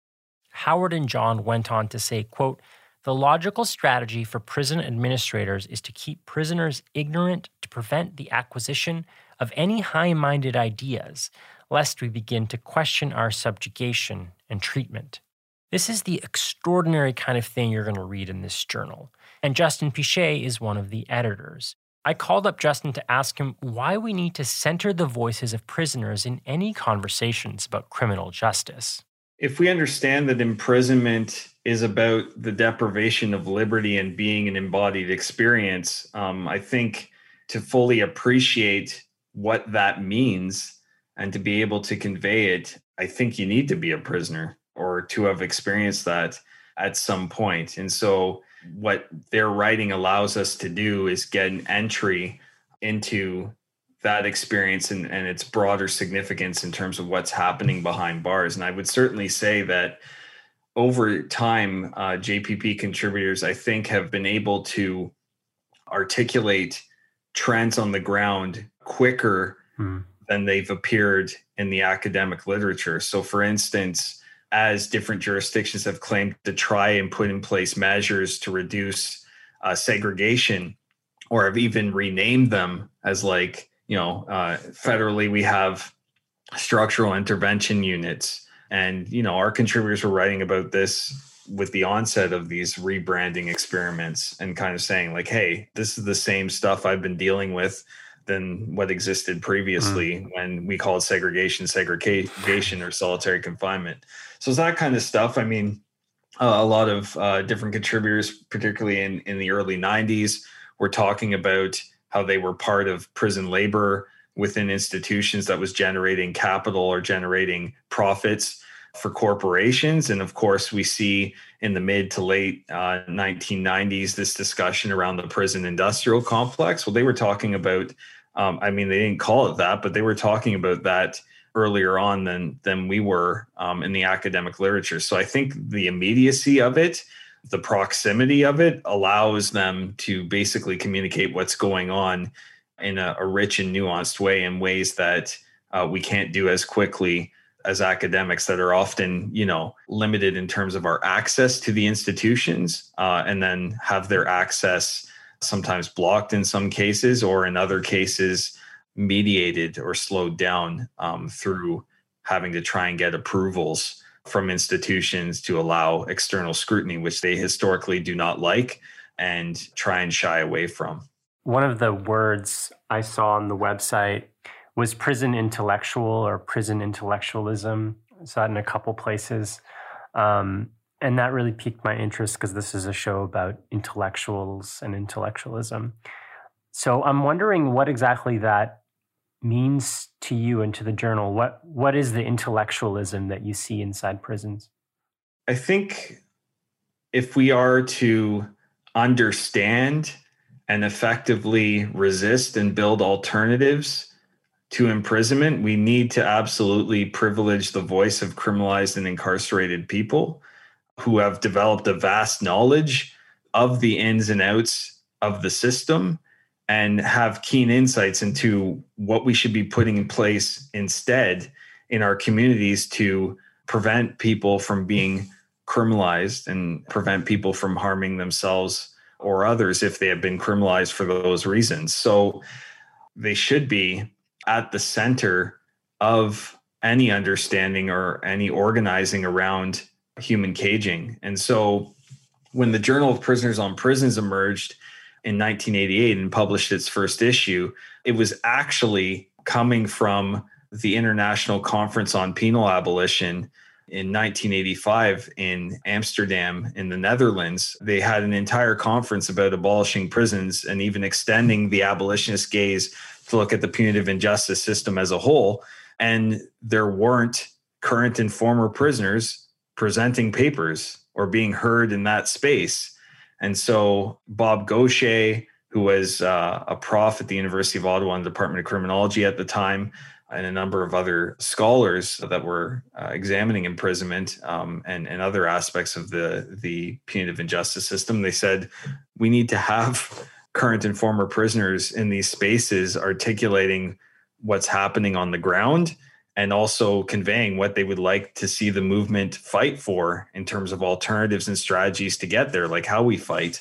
Howard and John went on to say, quote, "The logical strategy for prison administrators is to keep prisoners ignorant to prevent the acquisition of any high-minded ideas, lest we begin to question our subjugation and treatment." This is the extraordinary kind of thing you're going to read in this journal. And Justin Piché is one of the editors. I called up Justin to ask him why we need to center the voices of prisoners in any conversations about criminal justice. If we understand that imprisonment is about the deprivation of liberty and being an embodied experience, um, I think to fully appreciate what that means and to be able to convey it, I think you need to be a prisoner, or to have experienced that at some point. And so what their writing allows us to do is get an entry into that experience and, and its broader significance in terms of what's happening behind bars. And I would certainly say that over time, uh, J P P contributors, I think, have been able to articulate trends on the ground quicker hmm. than they've appeared in the academic literature. So, for instance, as different jurisdictions have claimed to try and put in place measures to reduce uh, segregation, or have even renamed them as, like, you know, uh, federally we have structural intervention units. And, you know, our contributors were writing about this with the onset of these rebranding experiments and kind of saying, like, hey, this is the same stuff I've been dealing with than what existed previously mm. when we called segregation, segregation or solitary confinement. So it's that kind of stuff. I mean, uh, a lot of uh, different contributors, particularly in, in the early nineties, were talking about how they were part of prison labor within institutions that was generating capital or generating profits for corporations. And of course, we see in the mid to late uh, nineteen nineties, this discussion around the prison industrial complex. Well, they were talking about, um, I mean, they didn't call it that, but they were talking about that earlier on than, than we were um, in the academic literature. So I think the immediacy of it, the proximity of it, allows them to basically communicate what's going on in a, a rich and nuanced way, in ways that uh, we can't do as quickly as academics that are often, you know, limited in terms of our access to the institutions, uh, and then have their access sometimes blocked in some cases, or in other cases mediated or slowed down um, through having to try and get approvals from institutions to allow external scrutiny, which they historically do not like and try and shy away from. One of the words I saw on the website was prison intellectual or prison intellectualism. I saw it in a couple places. Um, and that really piqued my interest because this is a show about intellectuals and intellectualism. So I'm wondering what exactly that means to you and to the journal. What What is the intellectualism that you see inside prisons? I think if we are to understand and effectively resist and build alternatives to imprisonment, we need to absolutely privilege the voice of criminalized and incarcerated people who have developed a vast knowledge of the ins and outs of the system and have keen insights into what we should be putting in place instead in our communities to prevent people from being criminalized and prevent people from harming themselves or others if they have been criminalized for those reasons. So they should be at the center of any understanding or any organizing around human caging. And so when the Journal of Prisoners on Prisons emerged in nineteen eighty-eight and published its first issue, it was actually coming from the International Conference on Penal Abolition in nineteen eighty-five in Amsterdam in the Netherlands. They had an entire conference about abolishing prisons and even extending the abolitionist gaze to look at the punitive injustice system as a whole. And there weren't current and former prisoners presenting papers or being heard in that space. And so Bob Gaucher, who was uh, a prof at the University of Ottawa in the Department of Criminology at the time, and a number of other scholars that were uh, examining imprisonment um, and, and other aspects of the, the punitive injustice system, they said, we need to have current and former prisoners in these spaces articulating what's happening on the ground and also conveying what they would like to see the movement fight for in terms of alternatives and strategies to get there, like how we fight.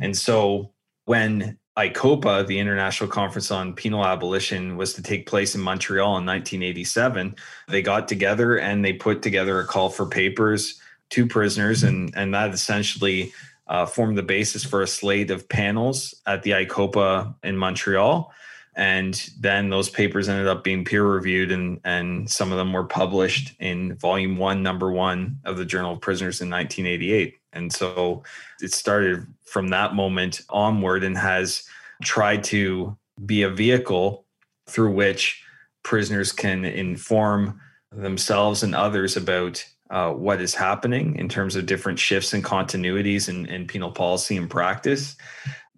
And so when ICOPA, the International Conference on Penal Abolition, was to take place in Montreal in nineteen eighty-seven, they got together and they put together a call for papers to prisoners. And, and that essentially Uh, formed the basis for a slate of panels at the ICOPA in Montreal. And then those papers ended up being peer reviewed, and, and some of them were published in volume one, number one of the Journal of Prisoners in nineteen eighty-eight. And so it started from that moment onward and has tried to be a vehicle through which prisoners can inform themselves and others about Uh, what is happening in terms of different shifts and continuities in, in penal policy and practice,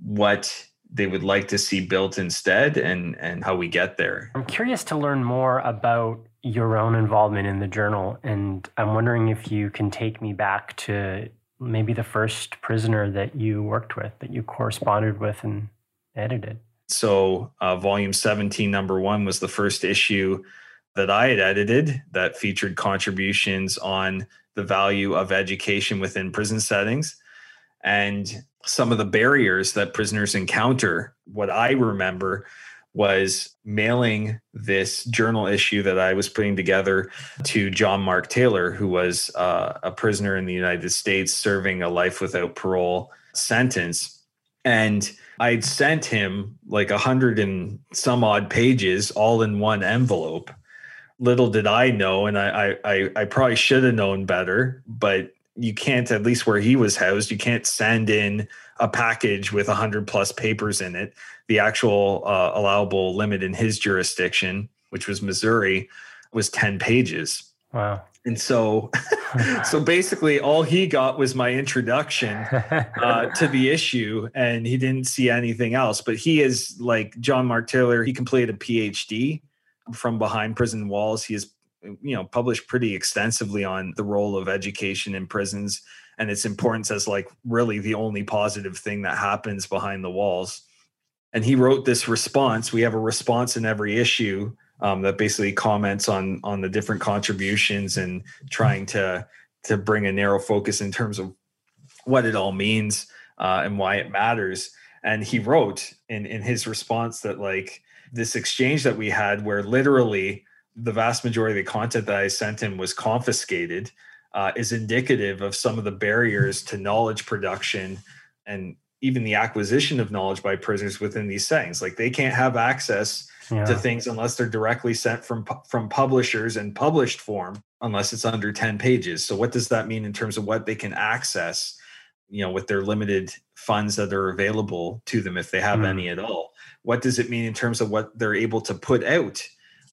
what they would like to see built instead, and, and how we get there. I'm curious to learn more about your own involvement in the journal, and I'm wondering if you can take me back to maybe the first prisoner that you worked with, that you corresponded with and edited. So uh, volume seventeen, number one, was the first issue that I had edited that featured contributions on the value of education within prison settings and some of the barriers that prisoners encounter. What I remember was mailing this journal issue that I was putting together to John Mark Taylor, who was uh, a prisoner in the United States serving a life without parole sentence. And I'd sent him like a hundred and some odd pages all in one envelope. Little did I know, and I, I, I probably should have known better, but you can't, at least where he was housed, you can't send in a package with one hundred plus papers in it. The actual uh, allowable limit in his jurisdiction, which was Missouri, was ten pages. Wow. And so, so basically all he got was my introduction uh, to the issue, and he didn't see anything else. But he is, like John Mark Taylor, he completed a PhD from behind prison walls. He is you know, published pretty extensively on the role of education in prisons and its importance as like really the only positive thing that happens behind the walls. And he wrote this response. We have a response in every issue um, that basically comments on on the different contributions and trying to to bring a narrow focus in terms of what it all means uh, and why it matters. And he wrote in in his response that like this exchange that we had where literally the vast majority of the content that I sent him was confiscated uh, is indicative of some of the barriers to knowledge production and even the acquisition of knowledge by prisoners within these settings. Like they can't have access yeah. to things unless they're directly sent from, from publishers in published form, unless it's under ten pages. So what does that mean in terms of what they can access, you know, with their limited funds that are available to them, if they have mm. any at all? What does it mean in terms of what they're able to put out,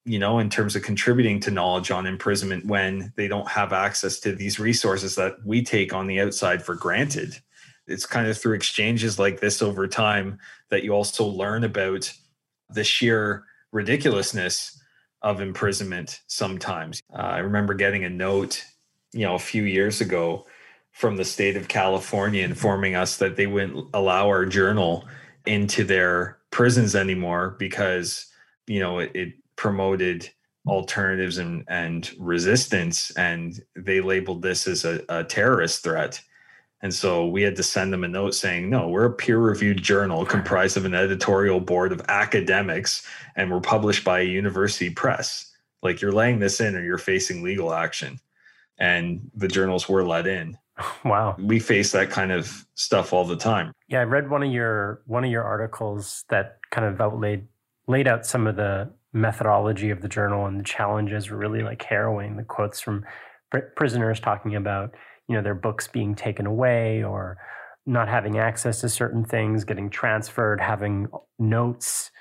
you know, in terms of contributing to knowledge on imprisonment when they don't have access to these resources that we take on the outside for granted? It's kind of through exchanges like this over time that you also learn about the sheer ridiculousness of imprisonment sometimes. Uh, I remember getting a note, you know, a few years ago from the state of California informing us that they wouldn't allow our journal into their prisons anymore because, you know, it, it promoted alternatives and, and resistance, and they labeled this as a, a terrorist threat. And so we had to send them a note saying, no, we're a peer-reviewed journal comprised of an editorial board of academics, and we're published by a university press. Like, you're laying this in or you're facing legal action. And the journals were let in. Wow. We face that kind of stuff all the time. Yeah, I read one of your one of your articles that kind of outlaid laid out some of the methodology of the journal, and the challenges were really like harrowing. The quotes from pr- prisoners talking about, you know, their books being taken away or not having access to certain things, getting transferred, having notes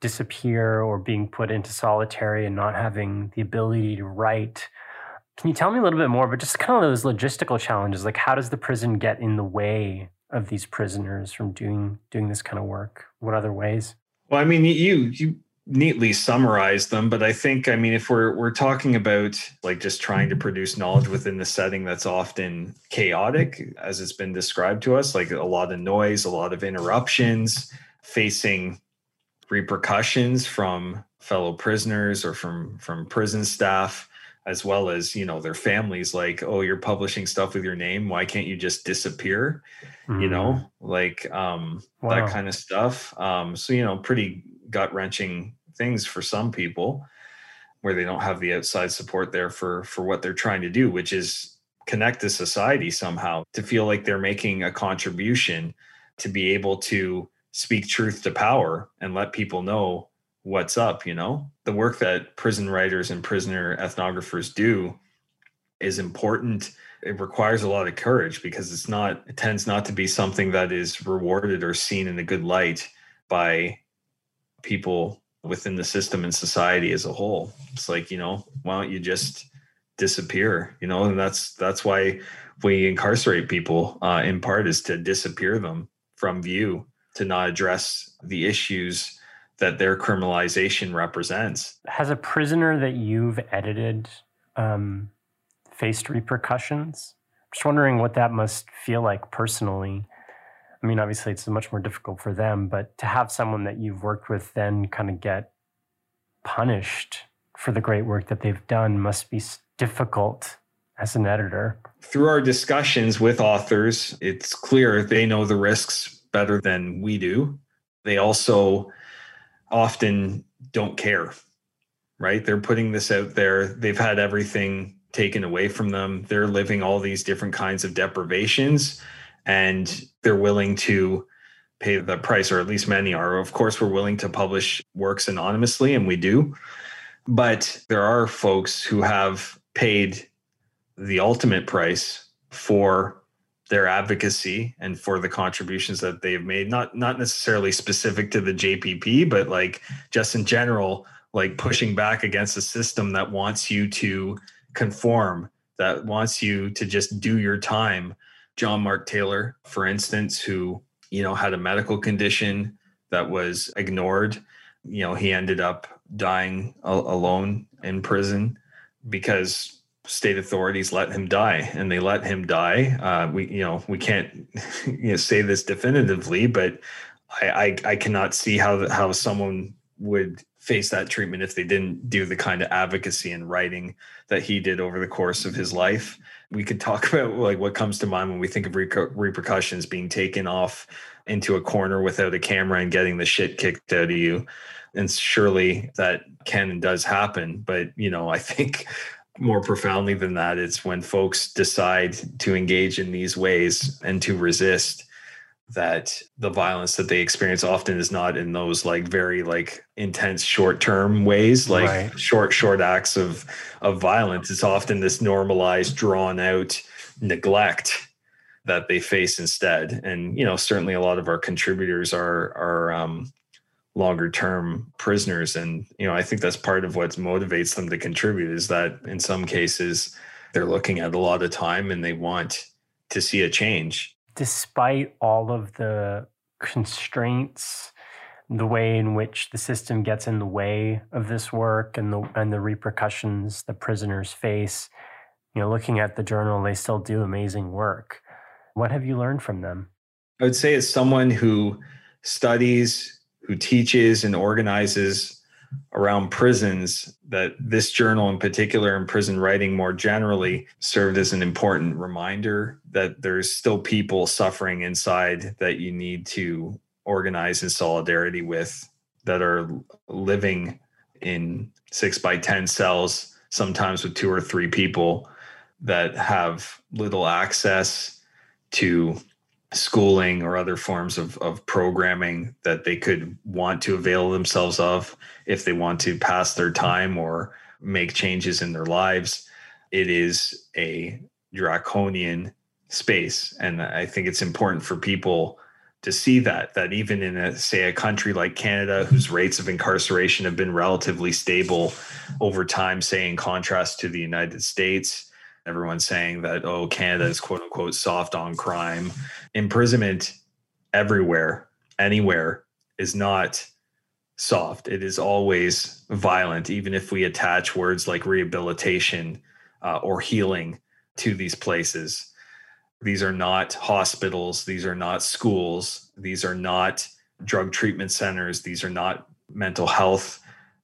disappear or being put into solitary and not having the ability to write. Can you tell me a little bit more about just kind of those logistical challenges? Like, how does the prison get in the way of these prisoners from doing doing this kind of work? What other ways? Well, I mean, you you neatly summarize them, but I think, I mean, if we're we're talking about like just trying to produce knowledge within the setting that's often chaotic, as it's been described to us, like a lot of noise, a lot of interruptions, facing repercussions from fellow prisoners or from from prison staff, as well as, you know, their families, like, oh, you're publishing stuff with your name, why can't you just disappear? Mm. You know, like um, wow. that kind of stuff. Um, so, you know, pretty gut-wrenching things for some people where they don't have the outside support there for, for what they're trying to do, which is connect to society somehow, to feel like they're making a contribution, to be able to speak truth to power and let people know what's up, you know? The work that prison writers and prisoner ethnographers do is important. It requires a lot of courage because it's not, it tends not to be something that is rewarded or seen in a good light by people within the system and society as a whole. It's like, you know, why don't you just disappear, you know? And that's, that's why we incarcerate people uh, in part, is to disappear them from view. to not address the issues that their criminalization represents. Has a prisoner that you've edited um, faced repercussions? I'm just wondering what that must feel like personally. I mean, obviously it's much more difficult for them, but to have someone that you've worked with then kind of get punished for the great work that they've done must be difficult as an editor. Through our discussions with authors, it's clear they know the risks better than we do. They also often don't care, right? They're putting this out there. They've had everything taken away from them. They're living all these different kinds of deprivations, and they're willing to pay the price, or at least many are. Of course, we're willing to publish works anonymously, and we do. But there are folks who have paid the ultimate price for their advocacy and for the contributions that they've made, not not necessarily specific to the J P P, but like just in general, like pushing back against a system that wants you to conform, that wants you to just do your time. John Mark Taylor, for instance, who, you know, had a medical condition that was ignored. You know, he ended up dying al- alone in prison because state authorities let him die, and they let him die. Uh, we, you know, we can't you know, say this definitively, but I, I, I cannot see how the, how someone would face that treatment if they didn't do the kind of advocacy and writing that he did over the course of his life. We could talk about like what comes to mind when we think of re- repercussions, being taken off into a corner without a camera and getting the shit kicked out of you, and surely that can and does happen. But you know, I think more profoundly than that, it's when folks decide to engage in these ways and to resist, that the violence that they experience often is not in those like very like intense short-term ways, like right. short, short acts of, of violence. It's often this normalized, drawn out neglect that they face instead. And, you know, certainly a lot of our contributors are, are, um, longer term prisoners. And, you know, I think that's part of what motivates them to contribute, is that in some cases they're looking at a lot of time and they want to see a change. Despite all of the constraints, the way in which the system gets in the way of this work and the, and the repercussions the prisoners face, you know, looking at the journal, they still do amazing work. What have you learned from them? I would say, as someone who studies, who teaches and organizes around prisons, that this journal in particular and prison writing more generally served as an important reminder that there's still people suffering inside that you need to organize in solidarity with, that are living in six by ten cells, sometimes with two or three people, that have little access to schooling or other forms of, of programming that they could want to avail themselves of if they want to pass their time or make changes in their lives. It is a draconian space. And I think it's important for people to see that, that even in a, say, a country like Canada, whose rates of incarceration have been relatively stable over time, say in contrast to the United States, everyone's saying that, oh, Canada is quote unquote soft on crime. Imprisonment everywhere, anywhere, is not soft. It is always violent, even if we attach words like rehabilitation uh, or healing to these places. These are not hospitals. These are not schools. These are not drug treatment centers. These are not mental health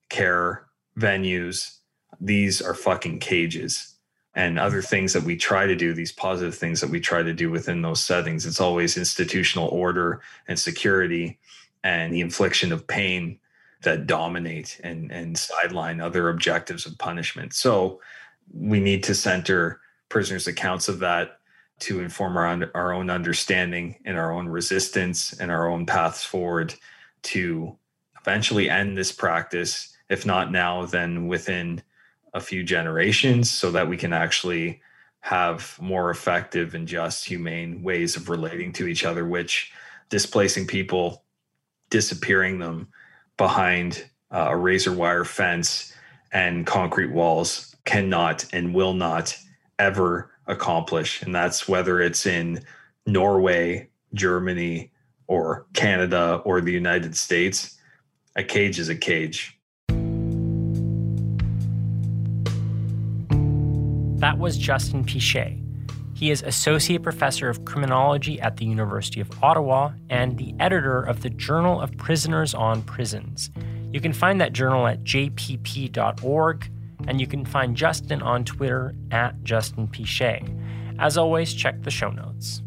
care venues. These are fucking cages. And other things that we try to do, these positive things that we try to do within those settings, it's always institutional order and security and the infliction of pain that dominate and, and sideline other objectives of punishment. So we need to center prisoners' accounts of that to inform our, our own understanding and our own resistance and our own paths forward to eventually end this practice, if not now, then within a few generations, so that we can actually have more effective and just humane ways of relating to each other, which displacing people, disappearing them behind uh, a razor wire fence and concrete walls cannot and will not ever accomplish. And that's whether it's in Norway, Germany, or Canada or the United States. A cage is a cage. That was Justin Piché. He is Associate Professor of Criminology at the University of Ottawa and the editor of the Journal of Prisoners on Prisons. You can find that journal at j p p dot org, and you can find Justin on Twitter at Justin Piché. As always, check the show notes.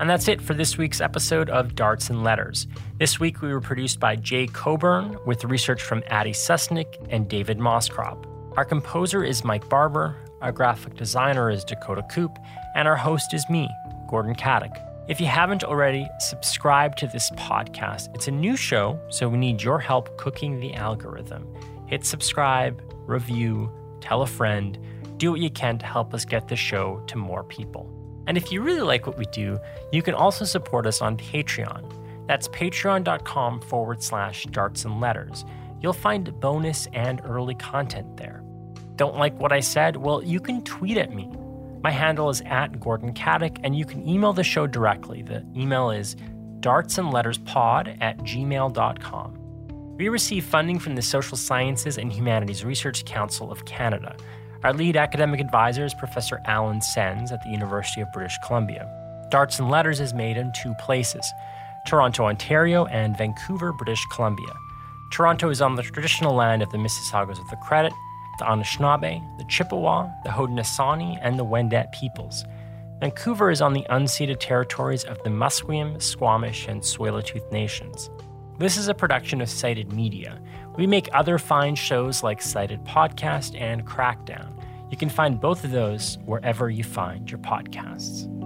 And that's it for this week's episode of Darts and Letters. This week we were produced by Jay Coburn, with research from Addie Susnick and David Moskrop. Our composer is Mike Barber, our graphic designer is Dakota Koop, and our host is me, Gordon Katik. If you haven't already, subscribe to this podcast. It's a new show, so we need your help cooking the algorithm. Hit subscribe, review, tell a friend, do what you can to help us get the show to more people. And if you really like what we do, you can also support us on Patreon. That's patreon.com forward slash darts and letters. You'll find bonus and early content there. Don't like what I said? Well, you can tweet at me. My handle is at Gordon Caddick, and you can email the show directly. The email is dartsandletterspod at gmail.com. We receive funding from the Social Sciences and Humanities Research Council of Canada. Our lead academic advisor is Professor Alan Sens at the University of British Columbia. Darts and Letters is made in two places, Toronto, Ontario, and Vancouver, British Columbia. Toronto is on the traditional land of the Mississaugas of the Credit, the Anishinaabe, the Chippewa, the Haudenosaunee, and the Wendat peoples. Vancouver is on the unceded territories of the Musqueam, Squamish, and Tsleil-Waututh nations. This is a production of Cited Media. We make other fine shows like Cited Podcast and Crackdown. You can find both of those wherever you find your podcasts.